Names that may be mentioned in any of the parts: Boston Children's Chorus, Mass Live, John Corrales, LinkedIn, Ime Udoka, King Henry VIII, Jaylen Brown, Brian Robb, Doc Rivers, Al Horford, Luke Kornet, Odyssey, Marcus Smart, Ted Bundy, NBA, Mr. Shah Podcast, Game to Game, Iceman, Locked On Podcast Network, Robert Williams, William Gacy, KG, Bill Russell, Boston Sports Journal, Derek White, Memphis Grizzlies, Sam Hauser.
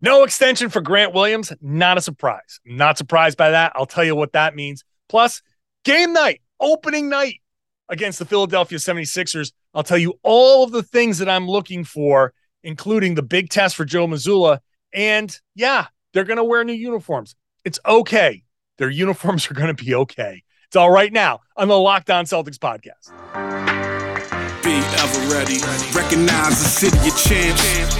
No extension for Grant Williams. Not a surprise. I'm not surprised by that. I'll tell you what that means. Plus, game night, opening night against the Philadelphia 76ers. I'll tell you all of the things that I'm looking for, including the big test for Joe Mazzulla. And yeah, they're going to wear new uniforms. It's okay. Their uniforms are going to be okay. It's all right now on the Locked On Celtics podcast. Be ever ready. Recognize the city of champs.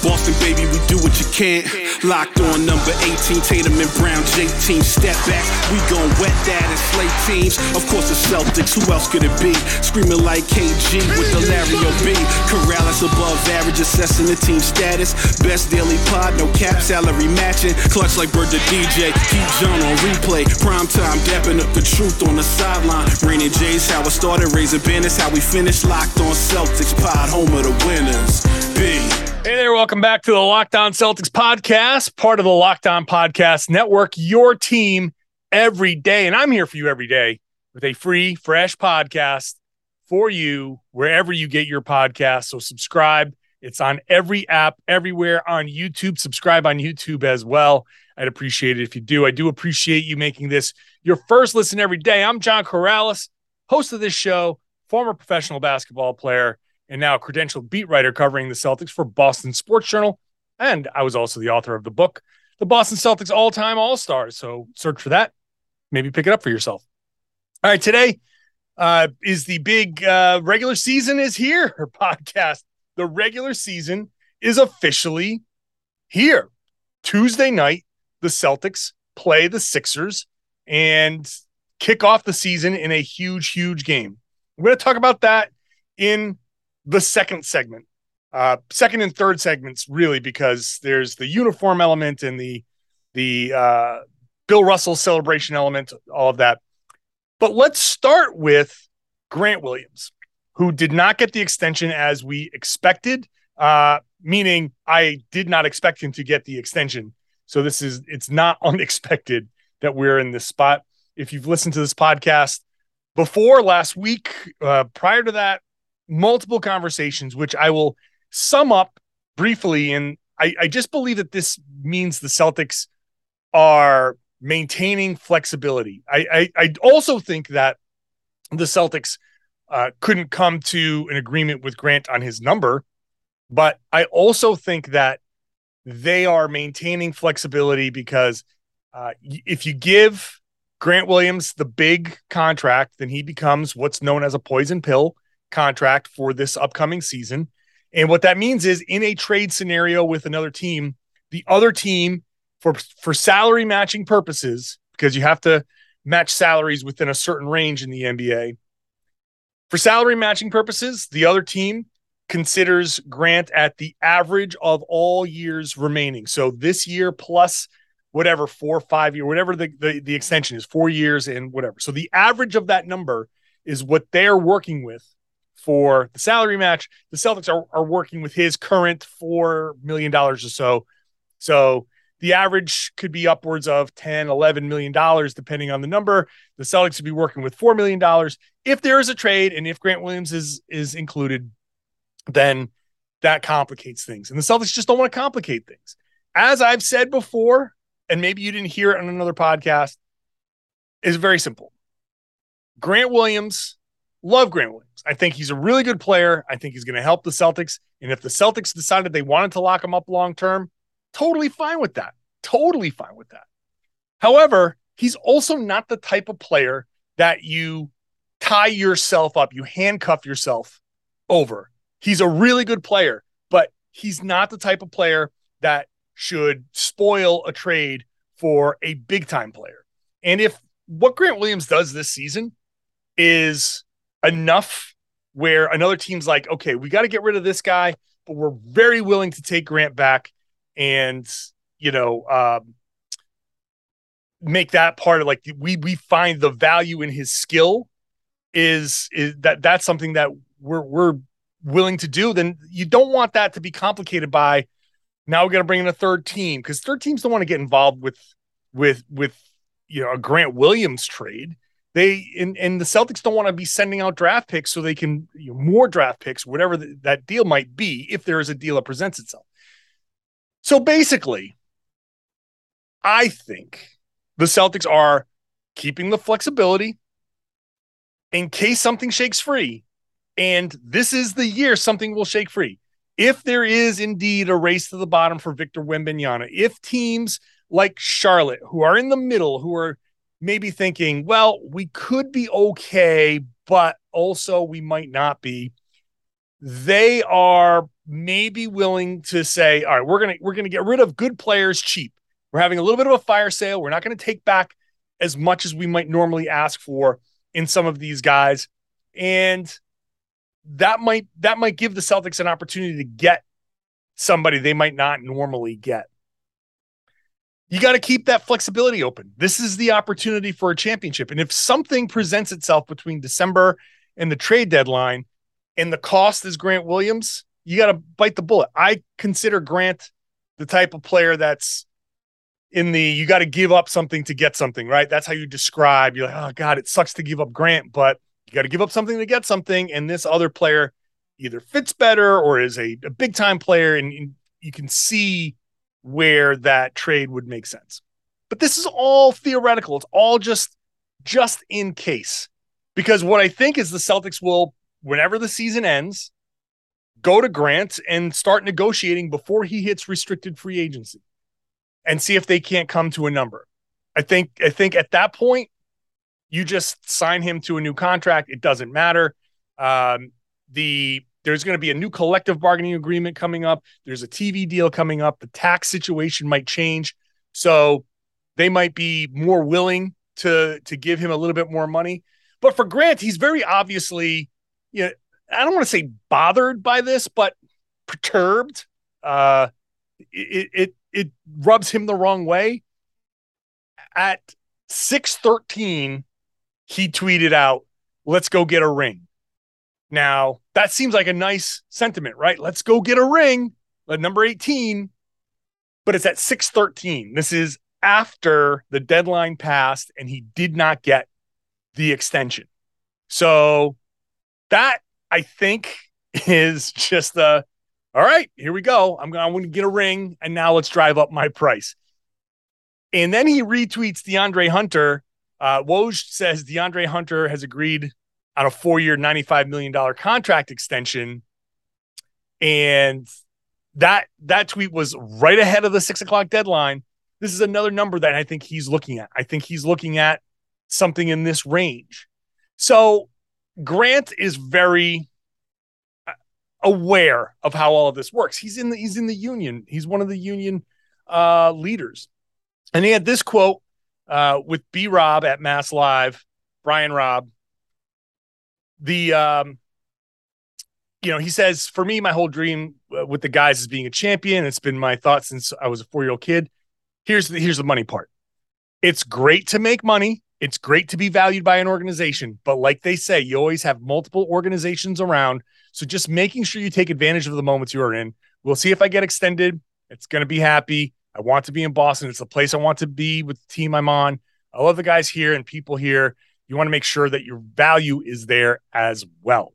Boston, baby, we do what you can. Locked on number 18, Tatum and Brown, J-Team. Step back, we gon' wet that and slay teams. Of course, the Celtics, who else could it be? Screaming like KG with the Larry O.B. Corrales above average, assessing the team status. Best daily pod, no cap, salary matching. Clutch like Bird the DJ, keep John on replay. Primetime, dapping up the truth on the sideline. Raining J's, how it started, raising banners, how we finished. Locked on Celtics pod, home of the winners. B. Hey there, welcome back to the Locked On Celtics podcast, part of the Locked On Podcast Network, your team every day. And I'm here for you every day with a free, fresh podcast for you wherever you get your podcast. So subscribe. It's on every app, everywhere on YouTube. Subscribe on YouTube as well. I'd appreciate it if you do. I do appreciate you making this your first listen every day. I'm John Corrales, host of this show, former professional basketball player, and now a credentialed beat writer covering the Celtics for Boston Sports Journal. And I was also the author of the book, The Boston Celtics All-Time All-Stars. So search for that. Maybe pick it up for yourself. All right, today is the big regular season is here podcast. The regular season is officially here. Tuesday night, the Celtics play the Sixers and kick off the season in a huge, huge game. We're going to talk about that in the second segment, second and third segments, really, because there's the uniform element and the Bill Russell celebration element, all of that. But let's start with Grant Williams, who did not get the extension as we expected, meaning I did not expect him to get the extension. So it's not unexpected that we're in this spot. If you've listened to this podcast before last week, prior to that, multiple conversations, which I will sum up briefly. And I just believe that this means the Celtics are maintaining flexibility. I also think that the Celtics couldn't come to an agreement with Grant on his number, but I also think that they are maintaining flexibility because if you give Grant Williams the big contract, then he becomes what's known as a poison pill contract for this upcoming season. And what that means is, in a trade scenario with another team, the other team, for salary matching purposes, because you have to match salaries within a certain range in the NBA, for salary matching purposes, the other team considers Grant at the average of all years remaining. So this year plus whatever, 4 or 5 year, whatever the extension is, 4 years and whatever. So the average of that number is what they're working with for the salary match. The Celtics are working with his current $4 million or so. So the average could be upwards of $10, $11 million, depending on the number. The Celtics would be working with $4 million. If there is a trade and if Grant Williams is included, then that complicates things. And the Celtics just don't want to complicate things. As I've said before, and maybe you didn't hear it on another podcast, is very simple. Grant Williams. I think he's a really good player. I think he's going to help the Celtics. And if the Celtics decided they wanted to lock him up long-term, totally fine with that. However, he's also not the type of player that you tie yourself up, you handcuff yourself over. He's a really good player, but he's not the type of player that should spoil a trade for a big-time player. And if what Grant Williams does this season is enough where another team's like, okay, we got to get rid of this guy, but we're very willing to take Grant back and, make that part of, like, we find the value in his skill is that's something that we're willing to do. Then you don't want that to be complicated by, now we're going to bring in a third team, because third teams don't want to get involved with a Grant Williams trade. The Celtics don't want to be sending out draft picks so they can more draft picks, whatever that deal might be, if there is a deal that presents itself. So basically, I think the Celtics are keeping the flexibility in case something shakes free. And this is the year something will shake free. If there is indeed a race to the bottom for Victor Wembanyama, if teams like Charlotte, who are in the middle, who are maybe thinking, well, we could be okay, but also we might not be, they are maybe willing to say, all right, we're going to get rid of good players cheap. We're having a little bit of a fire sale. We're not going to take back as much as we might normally ask for in some of these guys. And that might give the Celtics an opportunity to get somebody they might not normally get. You got to keep that flexibility open. This is the opportunity for a championship. And if something presents itself between December and the trade deadline and the cost is Grant Williams, you got to bite the bullet. I consider Grant the type of player that's in the, you got to give up something to get something, right? That's how you describe, you're like, oh God, it sucks to give up Grant, but you got to give up something to get something. And this other player either fits better or is a big time player. And you can see where that trade would make sense, but this is all theoretical. It's all just in case, because what I think is the Celtics will, whenever the season ends, go to Grant and start negotiating before he hits restricted free agency and see if they can't come to a number. I think at that point, you just sign him to a new contract. It doesn't matter. There's going to be a new collective bargaining agreement coming up. There's a TV deal coming up. The tax situation might change. So they might be more willing to give him a little bit more money. But for Grant, he's very obviously, you know, I don't want to say bothered by this, but perturbed. It rubs him the wrong way. At 6:13, he tweeted out, "Let's go get a ring." Now, that seems like a nice sentiment, right? Let's go get a ring at number 18, but it's at 6:13. This is after the deadline passed and he did not get the extension. So that, I think, is just all right, here we go. I'm going to get a ring, and now let's drive up my price. And then he retweets DeAndre Hunter. Woj says DeAndre Hunter has agreed on a 4-year, $95 million contract extension. And that tweet was right ahead of the 6 o'clock deadline. This is another number that I think he's looking at. I think he's looking at something in this range. So Grant is very aware of how all of this works. He's in the union. He's one of the union leaders. And he had this quote with B. Robb at Mass Live, Brian Robb. He says, "For me, my whole dream with the guys is being a champion. It's been my thought since I was a 4-year-old kid. Here's the money part. It's great to make money. It's great to be valued by an organization. But like they say, you always have multiple organizations around. So just making sure you take advantage of the moments you are in. We'll see if I get extended. It's going to be happy. I want to be in Boston. It's the place I want to be with the team I'm on. I love the guys here and people here. You want to make sure that your value is there as well."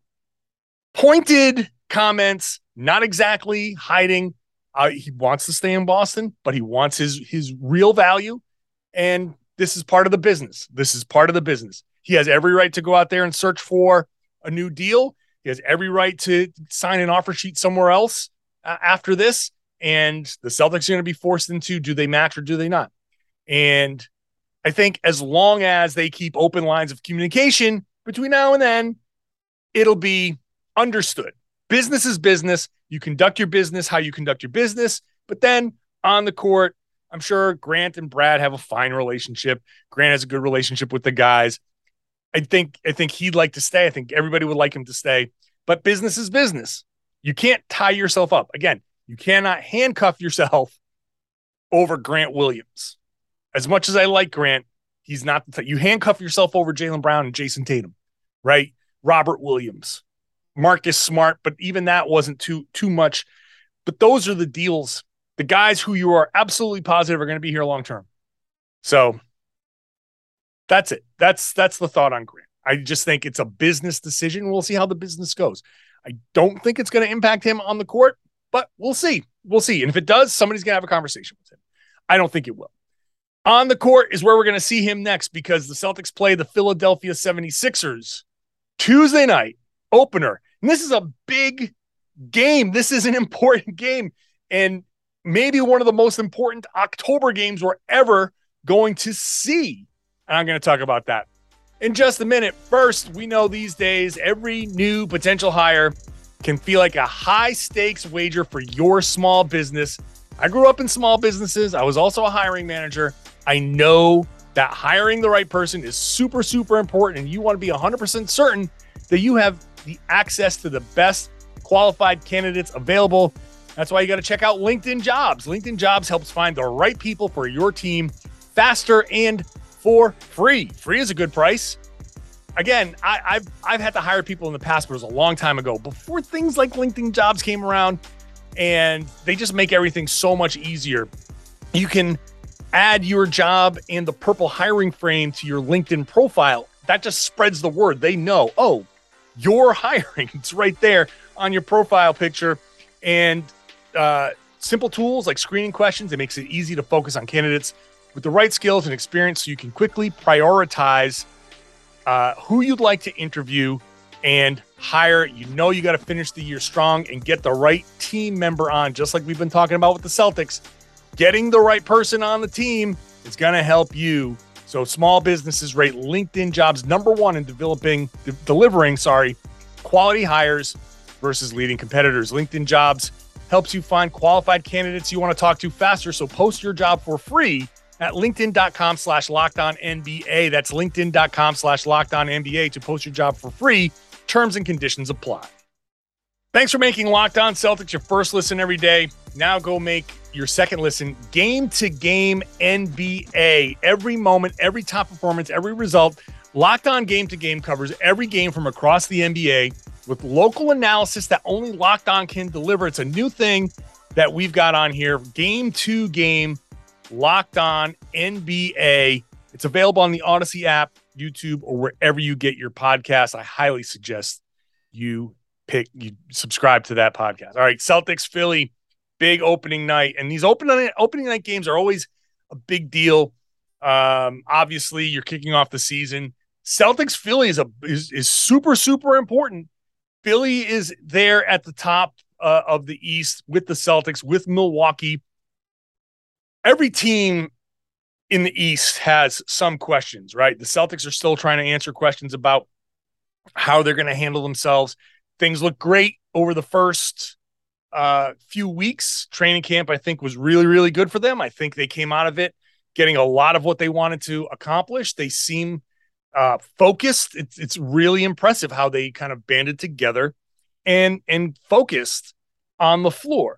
Pointed comments, not exactly hiding. He wants to stay in Boston, but he wants his real value. And this is part of the business. He has every right to go out there and search for a new deal. He has every right to sign an offer sheet somewhere else after this. And the Celtics are going to be forced into, do they match or do they not? And I think as long as they keep open lines of communication between now and then, it'll be understood. Business is business. You conduct your business how you conduct your business. But then on the court, I'm sure Grant and Brad have a fine relationship. Grant has a good relationship with the guys. I think he'd like to stay. I think everybody would like him to stay. But business is business. You can't tie yourself up. Again, you cannot handcuff yourself over Grant Williams. As much as I like Grant, he's not the type. You handcuff yourself over Jaylen Brown and Jayson Tatum, right? Robert Williams, Marcus Smart, but even that wasn't too much. But those are the deals, the guys who you are absolutely positive are going to be here long term. So that's it. That's the thought on Grant. I just think it's a business decision. We'll see how the business goes. I don't think it's going to impact him on the court. But we'll see. We'll see. And if it does, somebody's going to have a conversation with him. I don't think it will. On the court is where we're going to see him next, because the Celtics play the Philadelphia 76ers Tuesday night, opener. And this is a big game. This is an important game, and maybe one of the most important October games we're ever going to see. And I'm going to talk about that in just a minute. First, we know these days every new potential hire can feel like a high-stakes wager for your small business. I grew up in small businesses. I was also a hiring manager. I know that hiring the right person is super, super important, and you want to be 100% certain that you have the access to the best qualified candidates available. That's why you got to check out LinkedIn Jobs. LinkedIn Jobs helps find the right people for your team faster and for free. Free is a good price. Again, I've had to hire people in the past, but it was a long time ago, before things like LinkedIn Jobs came around. And they just make everything so much easier. You can add your job and the purple hiring frame to your LinkedIn profile. That just spreads the word. They know, oh, you're hiring. It's right there on your profile picture. And simple tools like screening questions, it makes it easy to focus on candidates with the right skills and experience, so you can quickly prioritize who you'd like to interview and hire. You know, you got to finish the year strong and get the right team member on, just like we've been talking about with the Celtics. Getting the right person on the team is going to help you. So small businesses rate LinkedIn Jobs number one in delivering quality hires versus leading competitors. LinkedIn Jobs helps you find qualified candidates you want to talk to faster. So post your job for free at LinkedIn.com/LockedOnNBA. That's LinkedIn.com/LockedOnNBA to post your job for free. Terms and conditions apply. Thanks for making Locked On Celtics your first listen every day. Now go make your second listen Game to Game NBA. Every moment, every top performance, every result. Locked On Game to Game covers every game from across the NBA with local analysis that only Locked On can deliver. It's a new thing that we've got on here. Game to Game, Locked On NBA. It's available on the Odyssey app, YouTube, or wherever you get your podcast. I highly suggest you subscribe to that podcast. All right, Celtics, Philly, big opening night. And these opening night games are always a big deal. Obviously, you're kicking off the season. Celtics, Philly is super, super important. Philly is there at the top of the East with the Celtics, with Milwaukee. Every team in the East has some questions, right? The Celtics are still trying to answer questions about how they're going to handle themselves. Things look great over the first few weeks. Training camp, I think, was really, really good for them. I think they came out of it getting a lot of what they wanted to accomplish. They seem focused. It's really impressive how they kind of banded together and focused on the floor.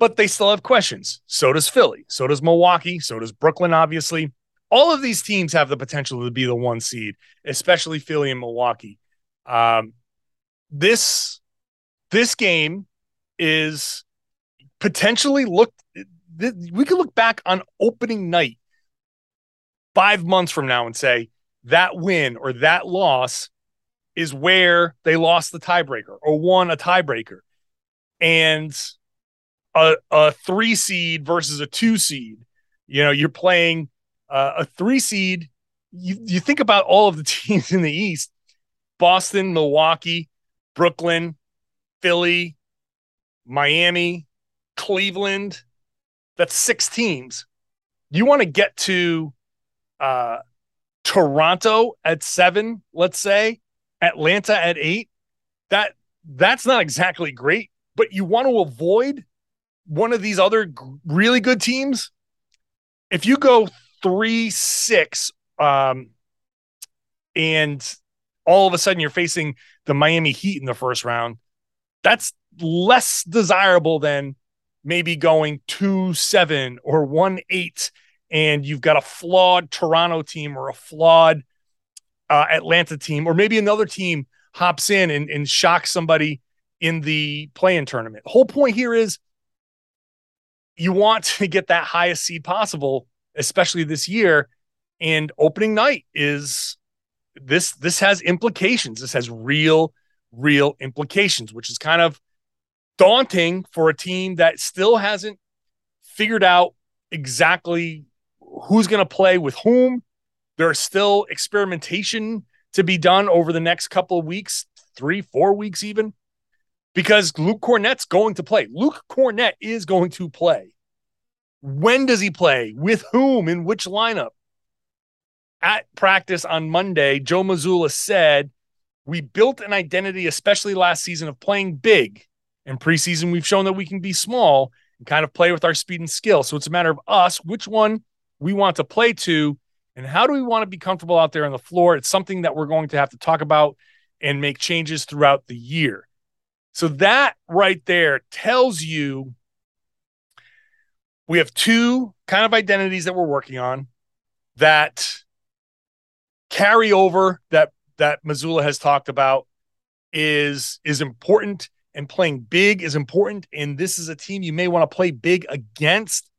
But they still have questions. So does Philly. So does Milwaukee. So does Brooklyn, obviously. All of these teams have the potential to be the one seed, especially Philly and Milwaukee. This game is potentially we could look back on opening night 5 months from now and say that win or that loss is where they lost the tiebreaker or won a tiebreaker. And a 3 seed versus a 2 seed. You know, you're playing a 3 seed. You think about all of the teams in the East: Boston, Milwaukee, Brooklyn, Philly, Miami, Cleveland. That's 6 teams. You want to get to Toronto at 7, let's say, Atlanta at 8. That's not exactly great, but you want to avoid one of these other really good teams. If you go 3-6 and all of a sudden you're facing the Miami Heat in the first round, that's less desirable than maybe going 2-7 or 1-8. And you've got a flawed Toronto team or a flawed Atlanta team, or maybe another team hops in and shocks somebody in the play-in tournament. The whole point here is, you want to get that highest seed possible, especially this year. And opening night is this has implications. This has real implications, which is kind of daunting for a team that still hasn't figured out exactly who's going to play with whom. There's still experimentation to be done over the next couple of weeks, 3-4 weeks even, because Luke Kornet's going to play. Luke Kornet is going to play. When does he play? With whom? In which lineup? At practice on Monday, Joe Mazzulla said, "We built an identity, especially last season, of playing big. In preseason, we've shown that we can be small and kind of play with our speed and skill. So it's a matter of us, which one we want to play to, and how do we want to be comfortable out there on the floor? It's something that we're going to have to talk about and make changes throughout the year." So that right there tells you we have two kind of identities that we're working on that carry over, that Mazzulla has talked about is important, and playing big is important, and this is a team you may want to play big against.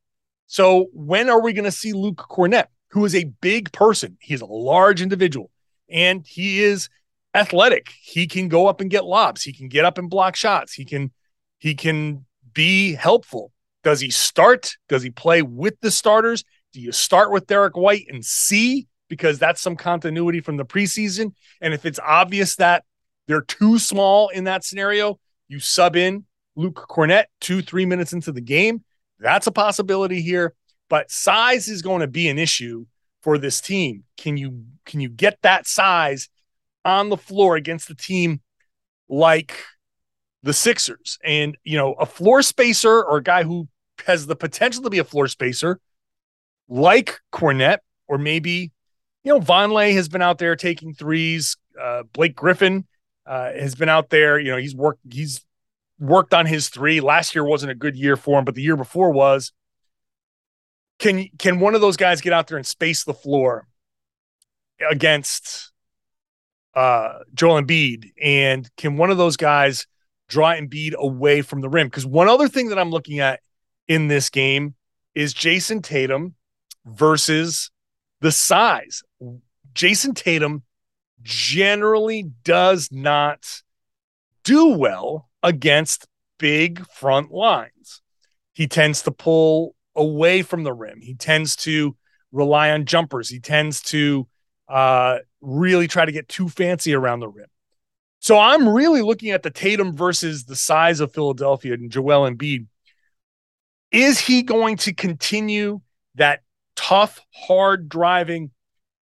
So when are we going to see Luke Kornet, who is a big person? He's a large individual, and he is athletic. He can go up and get lobs. He can get up and block shots. He can be helpful. Does he start? Does he play with the starters? Do you start with Derek White and see? Because that's some continuity from the preseason. And if it's obvious that they're too small in that scenario, you sub in Luke Kornet 2-3 minutes into the game. That's a possibility here. But size is going to be an issue for this team. Can you get that size on the floor against a team like the Sixers? And, you know, a floor spacer or a guy who has the potential to be a floor spacer like Kornet, or maybe, you know, Vonleh has been out there taking threes. Blake Griffin has been out there. You know, he's worked on his three. Last year wasn't a good year for him, but the year before was. Can one of those guys get out there and space the floor against Joel Embiid? And can one of those guys draw Embiid away from the rim? Because one other thing that I'm looking at in this game is Jayson Tatum versus the size. Jayson Tatum generally does not do well against big front lines. He tends to pull away from the rim. He tends to rely on jumpers. He tends to really try to get too fancy around the rim. So I'm really looking at the Tatum versus the size of Philadelphia and Joel Embiid. Is he going to continue that tough, hard driving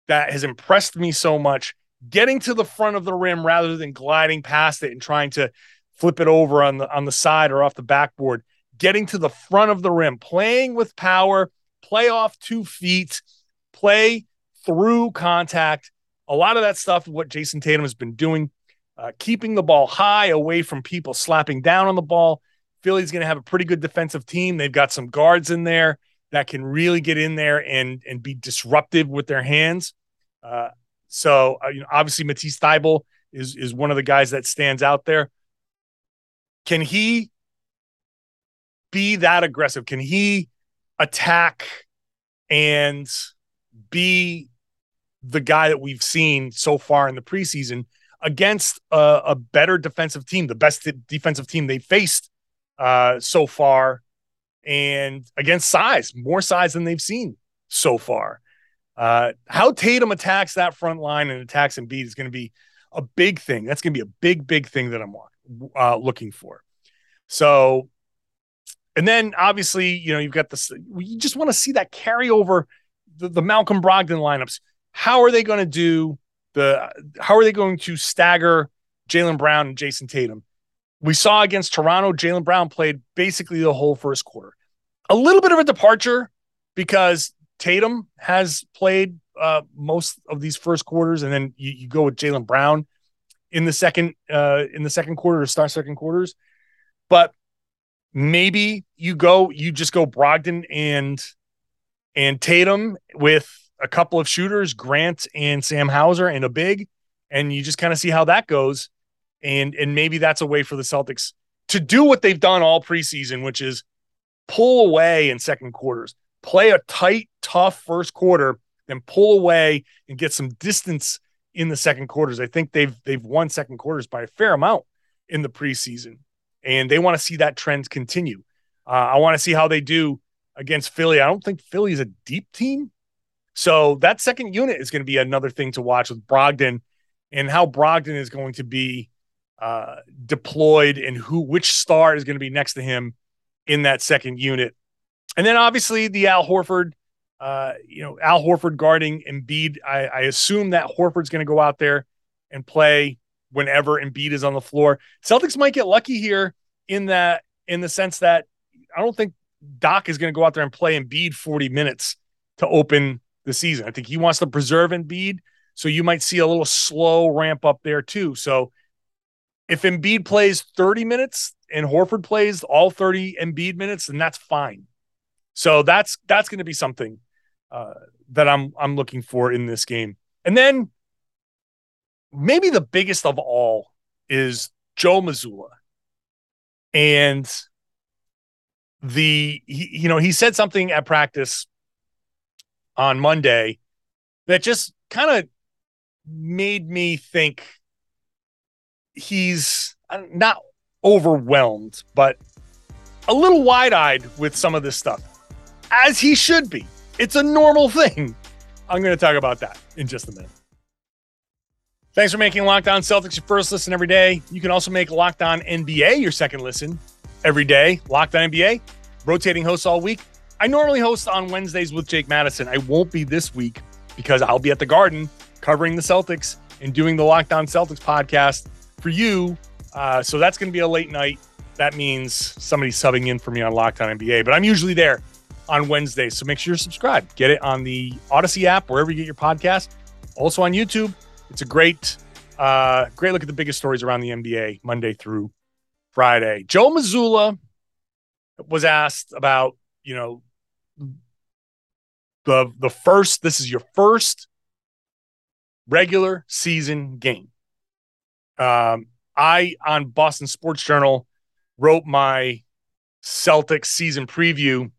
that has impressed me so much, getting to the front of the rim rather than gliding past it and trying to flip it over on the side or off the backboard, getting to the front of the rim, playing with power, play off 2 feet, play through contact. A lot of that stuff, what Jayson Tatum has been doing, keeping the ball high away from people slapping down on the ball. Philly's going to have a pretty good defensive team. They've got some guards in there that can really get in there and be disruptive with their hands. You know, obviously Matisse Thybulle is one of the guys that stands out there. Can he be that aggressive? Can he attack and be the guy that we've seen so far in the preseason against a better defensive team, the best defensive team they faced so far, and against size, more size than they've seen so far? How Tatum attacks that front line and attacks Embiid is going to be a big thing. That's going to be a big, big thing that I'm looking for. So, and then obviously, you know, you've got this, you just want to see that carryover, the Malcolm Brogdon lineups. How are they going to do how are they going to stagger Jaylen Brown and Jayson Tatum? We saw against Toronto, Jaylen Brown played basically the whole first quarter. A little bit of a departure because Tatum has played most of these first quarters, and then you go with Jaylen Brown in the second quarter to start second quarters. But maybe you just go Brogdon and Tatum with a couple of shooters, Grant and Sam Hauser, and a big, and you just kind of see how that goes. And maybe that's a way for the Celtics to do what they've done all preseason, which is pull away in second quarters, play a tight, tough first quarter, then pull away and get some distance in the second quarters. I think they've won second quarters by a fair amount in the preseason. and they want to see that trend continue. I want to see how they do against Philly. I don't think Philly is a deep team. So that second unit is going to be another thing to watch with Brogdon and how Brogdon is going to be deployed and which star is going to be next to him in that second unit. And then obviously the Al Horford guarding Embiid. I assume that Horford's going to go out there and play whenever Embiid is on the floor. Celtics might get lucky here in the sense that I don't think Doc is going to go out there and play Embiid 40 minutes to open the season. I think he wants to preserve Embiid. So you might see a little slow ramp up there too. So if Embiid plays 30 minutes and Horford plays all 30 Embiid minutes, then that's fine. So that's going to be something that I'm looking for in this game. And then maybe the biggest of all is Joe Mazzulla. And he said something at practice on Monday that just kind of made me think he's not overwhelmed, but a little wide-eyed with some of this stuff, as he should be. It's a normal thing. I'm going to talk about that in just a minute. Thanks for making Locked On Celtics your first listen every day. You can also make Locked On NBA your second listen every day. Locked On NBA, rotating hosts all week. I normally host on Wednesdays with Jake Madison. I won't be this week because I'll be at the Garden covering the Celtics and doing the Locked On Celtics podcast for you. So that's going to be a late night. That means somebody's subbing in for me on Locked On NBA, but I'm usually there on Wednesday. So make sure you're subscribed. Get it on the Odyssey app, wherever you get your podcast. Also on YouTube. It's a great look at the biggest stories around the NBA Monday through Friday. Joe Mazzulla was asked about, this is your first regular season game. I, on Boston Sports Journal, wrote my Celtics season preview.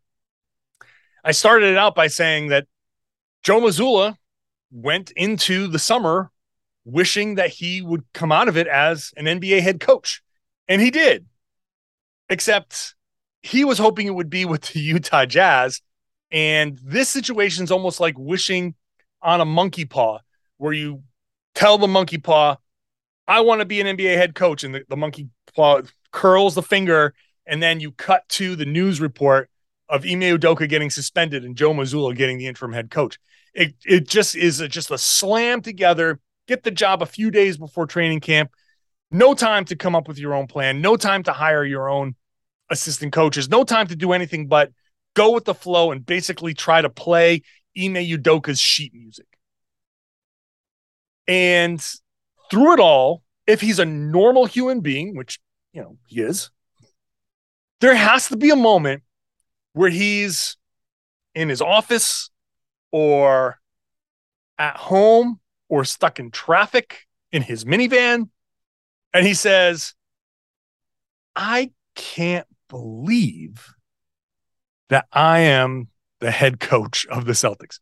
I started it out by saying that Joe Mazzulla went into the summer wishing that he would come out of it as an NBA head coach. And he did, except he was hoping it would be with the Utah Jazz. And this situation is almost like wishing on a monkey paw, where you tell the monkey paw, I want to be an NBA head coach. And the monkey paw curls the finger. And then you cut to the news report of Ime Udoka getting suspended and Joe Mazzulla getting the interim head coach. It just is a slam together, get the job a few days before training camp. No time to come up with your own plan. No time to hire your own assistant coaches. No time to do anything but go with the flow and basically try to play Ime Udoka's sheet music. And through it all, if he's a normal human being, which, he is, there has to be a moment where he's in his office or at home or stuck in traffic in his minivan, and he says, I can't believe that I am the head coach of the Celtics.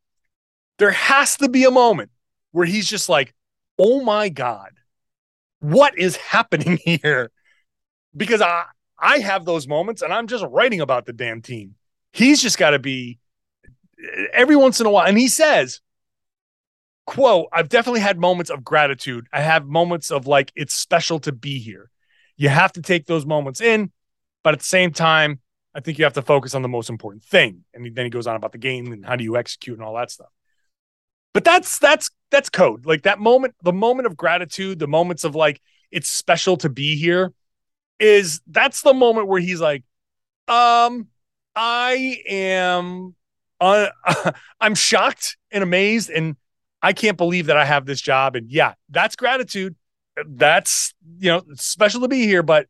There has to be a moment where he's just like, oh my God, what is happening here? Because I have those moments, and I'm just writing about the damn team. He's just got to be every once in a while. And he says, quote, I've definitely had moments of gratitude. I have moments of like, it's special to be here. You have to take those moments in, but at the same time, I think you have to focus on the most important thing. And then he goes on about the game and how do you execute and all that stuff. But that's code. Like that moment, the moment of gratitude, the moments of like, it's special to be here, that's the moment where he's like, I'm shocked and amazed, and I can't believe that I have this job. And yeah, that's gratitude. That's, it's special to be here, but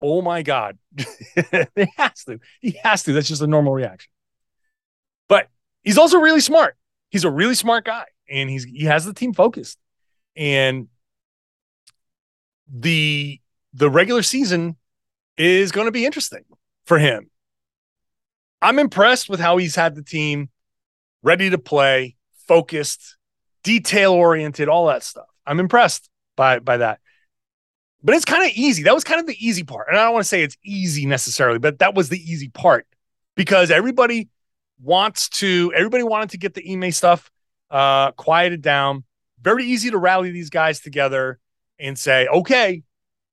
oh my God, he has to. That's just a normal reaction. But he's also really smart. He's a really smart guy, and he has the team focused, and the regular season is going to be interesting for him. I'm impressed with how he's had the team ready to play, focused, detail-oriented, all that stuff. I'm impressed by that. But it's kind of easy. That was kind of the easy part. And I don't want to say it's easy necessarily, but that was the easy part because everybody wanted to get the Ime stuff quieted down. Very easy to rally these guys together and say, okay,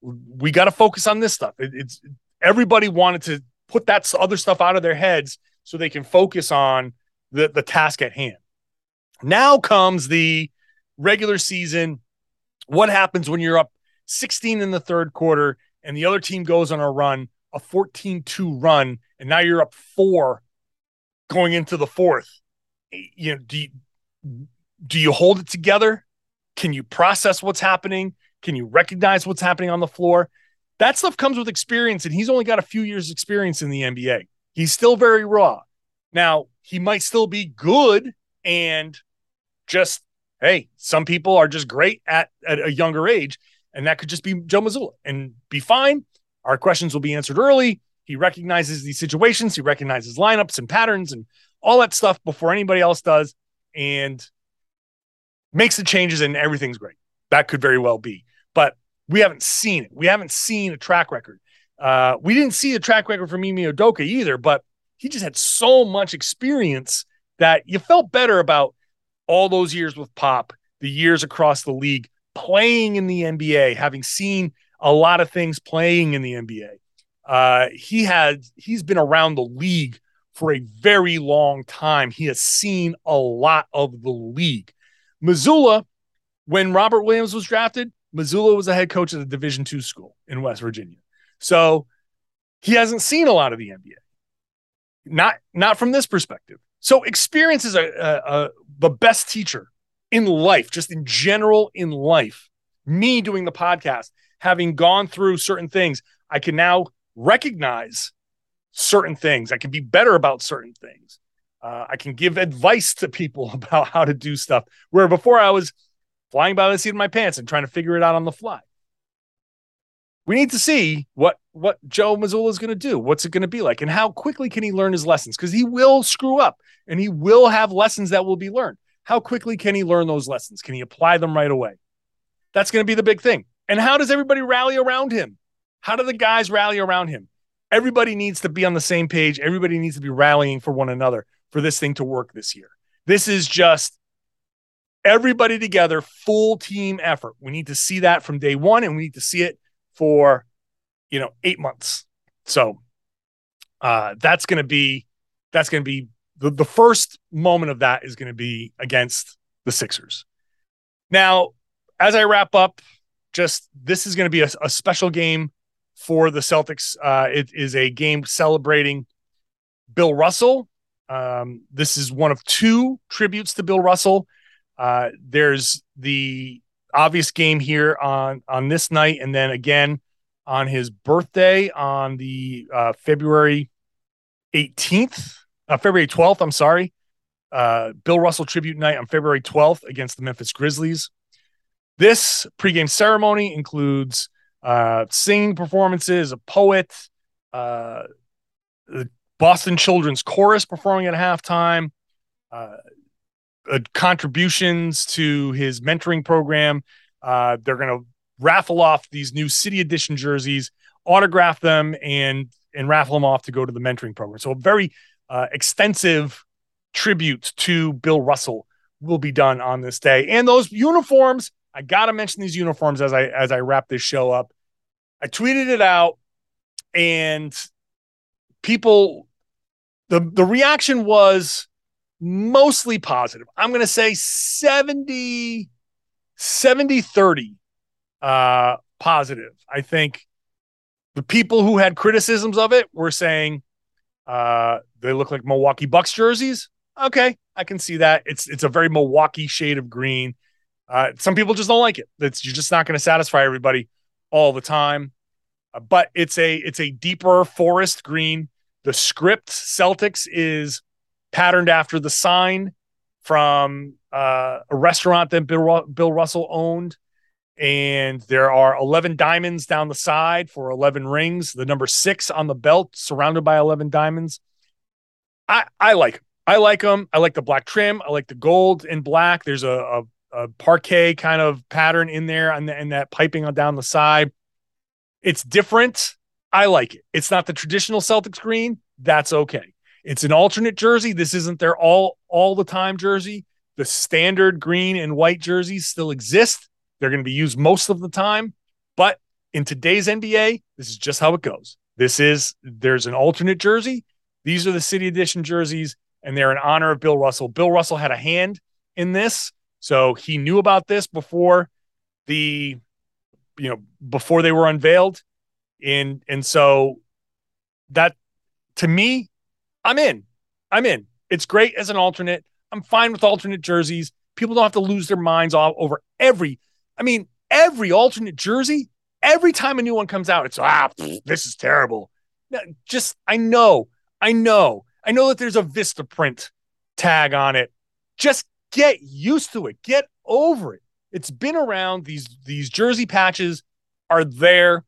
we got to focus on this stuff. It's everybody wanted to put that other stuff out of their heads so they can focus on the task at hand. Now comes the regular season. What happens when you're up 16 in the third quarter and the other team goes on a run, a 14-2 run, and now you're up 4 going into the fourth? You know, do you hold it together? Can you process what's happening? Can you recognize what's happening on the floor? That stuff comes with experience, and he's only got a few years experience in the NBA. He's still very raw. Now, he might still be good and just, hey, some people are just great at a younger age. And that could just be Joe Mazzulla and be fine. Our questions will be answered early. He recognizes these situations. He recognizes lineups and patterns and all that stuff before anybody else does and makes the changes and everything's great. That could very well be. But we haven't seen it. We haven't seen a track record. We didn't see a track record from Ime Udoka either, but he just had so much experience that you felt better about all those years with Pop, the years across the league, playing in the NBA, having seen a lot of things playing in the NBA. He's been around the league for a very long time. He has seen a lot of the league. Mazzulla, when Robert Williams was drafted, Mazzulla was a head coach at a Division II school in West Virginia. So he hasn't seen a lot of the NBA. Not from this perspective. So experience is the best teacher in life, just in general in life. Me doing the podcast, having gone through certain things, I can now recognize certain things. I can be better about certain things. I can give advice to people about how to do stuff, where before I was flying by the seat of my pants and trying to figure it out on the fly. We need to see what Joe Mazzulla is going to do. What's it going to be like? And how quickly can he learn his lessons? Because he will screw up and he will have lessons that will be learned. How quickly can he learn those lessons? Can he apply them right away? That's going to be the big thing. And how does everybody rally around him? How do the guys rally around him? Everybody needs to be on the same page. Everybody needs to be rallying for one another for this thing to work this year. This is just everybody together, full team effort. We need to see that from day one, and we need to see it for, 8 months. So that's going to be the first moment of that is going to be against the Sixers. Now, as I wrap up, just this is going to be a special game for the Celtics. It is a game celebrating Bill Russell. This is one of two tributes to Bill Russell. There's the obvious game here on this night, and then again on his birthday on the February 12th, I'm sorry. Bill Russell tribute night on February 12th against the Memphis Grizzlies. This pregame ceremony includes singing performances, a poet, the Boston Children's Chorus performing at halftime, contributions to his mentoring program. They're going to raffle off these new City Edition jerseys, autograph them, and raffle them off to go to the mentoring program. So a very extensive tribute to Bill Russell will be done on this day. And those uniforms, I got to mention these uniforms as I wrap this show up. I tweeted it out, and people, the reaction was mostly positive. I'm going to say 70-30 positive. I think the people who had criticisms of it were saying, they look like Milwaukee Bucks jerseys. Okay, I can see that. It's a very Milwaukee shade of green. Some people just don't like it. You're just not going to satisfy everybody all the time. But it's a deeper forest green. The script Celtics is patterned after the sign from a restaurant that Bill Russell owned. And there are 11 diamonds down the side for 11 rings. The number 6 on the belt, surrounded by 11 diamonds. I like them. I like them. I like the black trim. I like the gold and black. There's a parquet kind of pattern in there and that piping on down the side. It's different. I like it. It's not the traditional Celtics green. That's okay. It's an alternate jersey. This isn't their all the time jersey. The standard green and white jerseys still exist. They're going to be used most of the time. But in today's NBA, this is just how it goes. There's an alternate jersey. These are the City Edition jerseys, and they're in honor of Bill Russell. Bill Russell had a hand in this, so he knew about this before before they were unveiled. And so that, to me, I'm in. It's great as an alternate. I'm fine with alternate jerseys. People don't have to lose their minds over every alternate jersey. Every time a new one comes out, it's, this is terrible. Just, I know that there's a Vistaprint tag on it. Just get used to it. Get over it. It's been around. These jersey patches are there.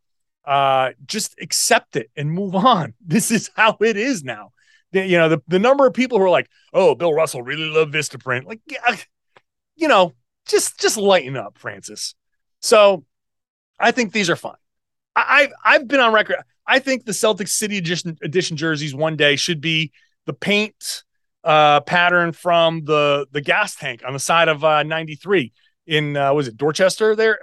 Just accept it and move on. This is how it is now. The number of people who are like, oh, Bill Russell really loved Vistaprint. Like, just lighten up, Francis. So I think these are fine. I've been on record. I think the Celtics City Edition jerseys one day should be the paint pattern from the gas tank on the side of 93 in, was it Dorchester there?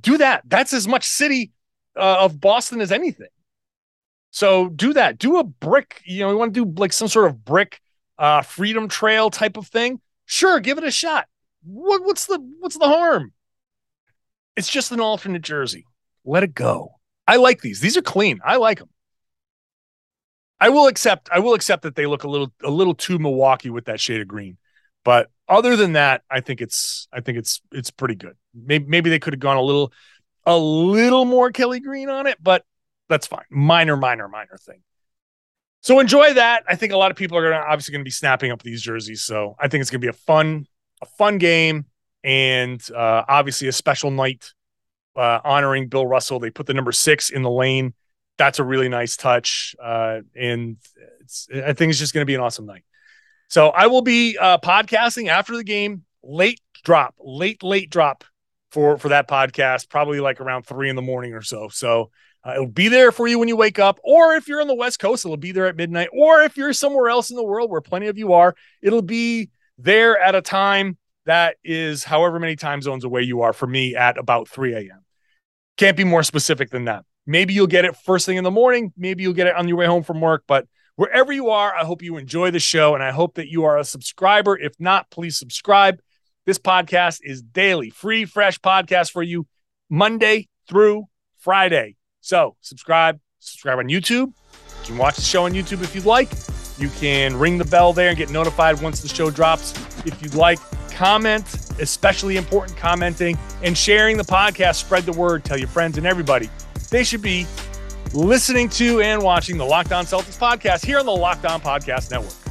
Do that. That's as much city of Boston as anything. So do that. Do a brick. We want to do like some sort of brick freedom trail type of thing. Sure, give it a shot. What's the harm? It's just an alternate jersey. Let it go. I like these. These are clean. I like them. I will accept that they look a little too Milwaukee with that shade of green. But other than that, I think it's pretty good. Maybe they could have gone a little more Kelly Green on it, but that's fine. Minor thing. So enjoy that. I think a lot of people are obviously going to be snapping up these jerseys. So I think it's going to be a fun game, and obviously a special night honoring Bill Russell. They put the number 6 in the lane. That's a really nice touch, and I think it's just going to be an awesome night. So I will be podcasting after the game. Late drop for that podcast, probably like around 3 a.m. or so. So it'll be there for you when you wake up, or if you're on the West Coast, it'll be there at midnight, or if you're somewhere else in the world where plenty of you are, it'll be there at a time that is however many time zones away you are. For me, at about 3 a.m. Can't be more specific than that. Maybe you'll get it first thing in the morning. Maybe you'll get it on your way home from work, but wherever you are, I hope you enjoy the show, and I hope that you are a subscriber. If not, please subscribe. This podcast is daily, free, fresh podcast for you Monday through Friday. So subscribe on YouTube. You can watch the show on YouTube if you'd like. You can ring the bell there and get notified once the show drops. If you'd like, comment, especially important commenting, and sharing the podcast. Spread the word. Tell your friends and everybody. They should be listening to and watching the Locked On Celtics podcast here on the Locked On Podcast Network.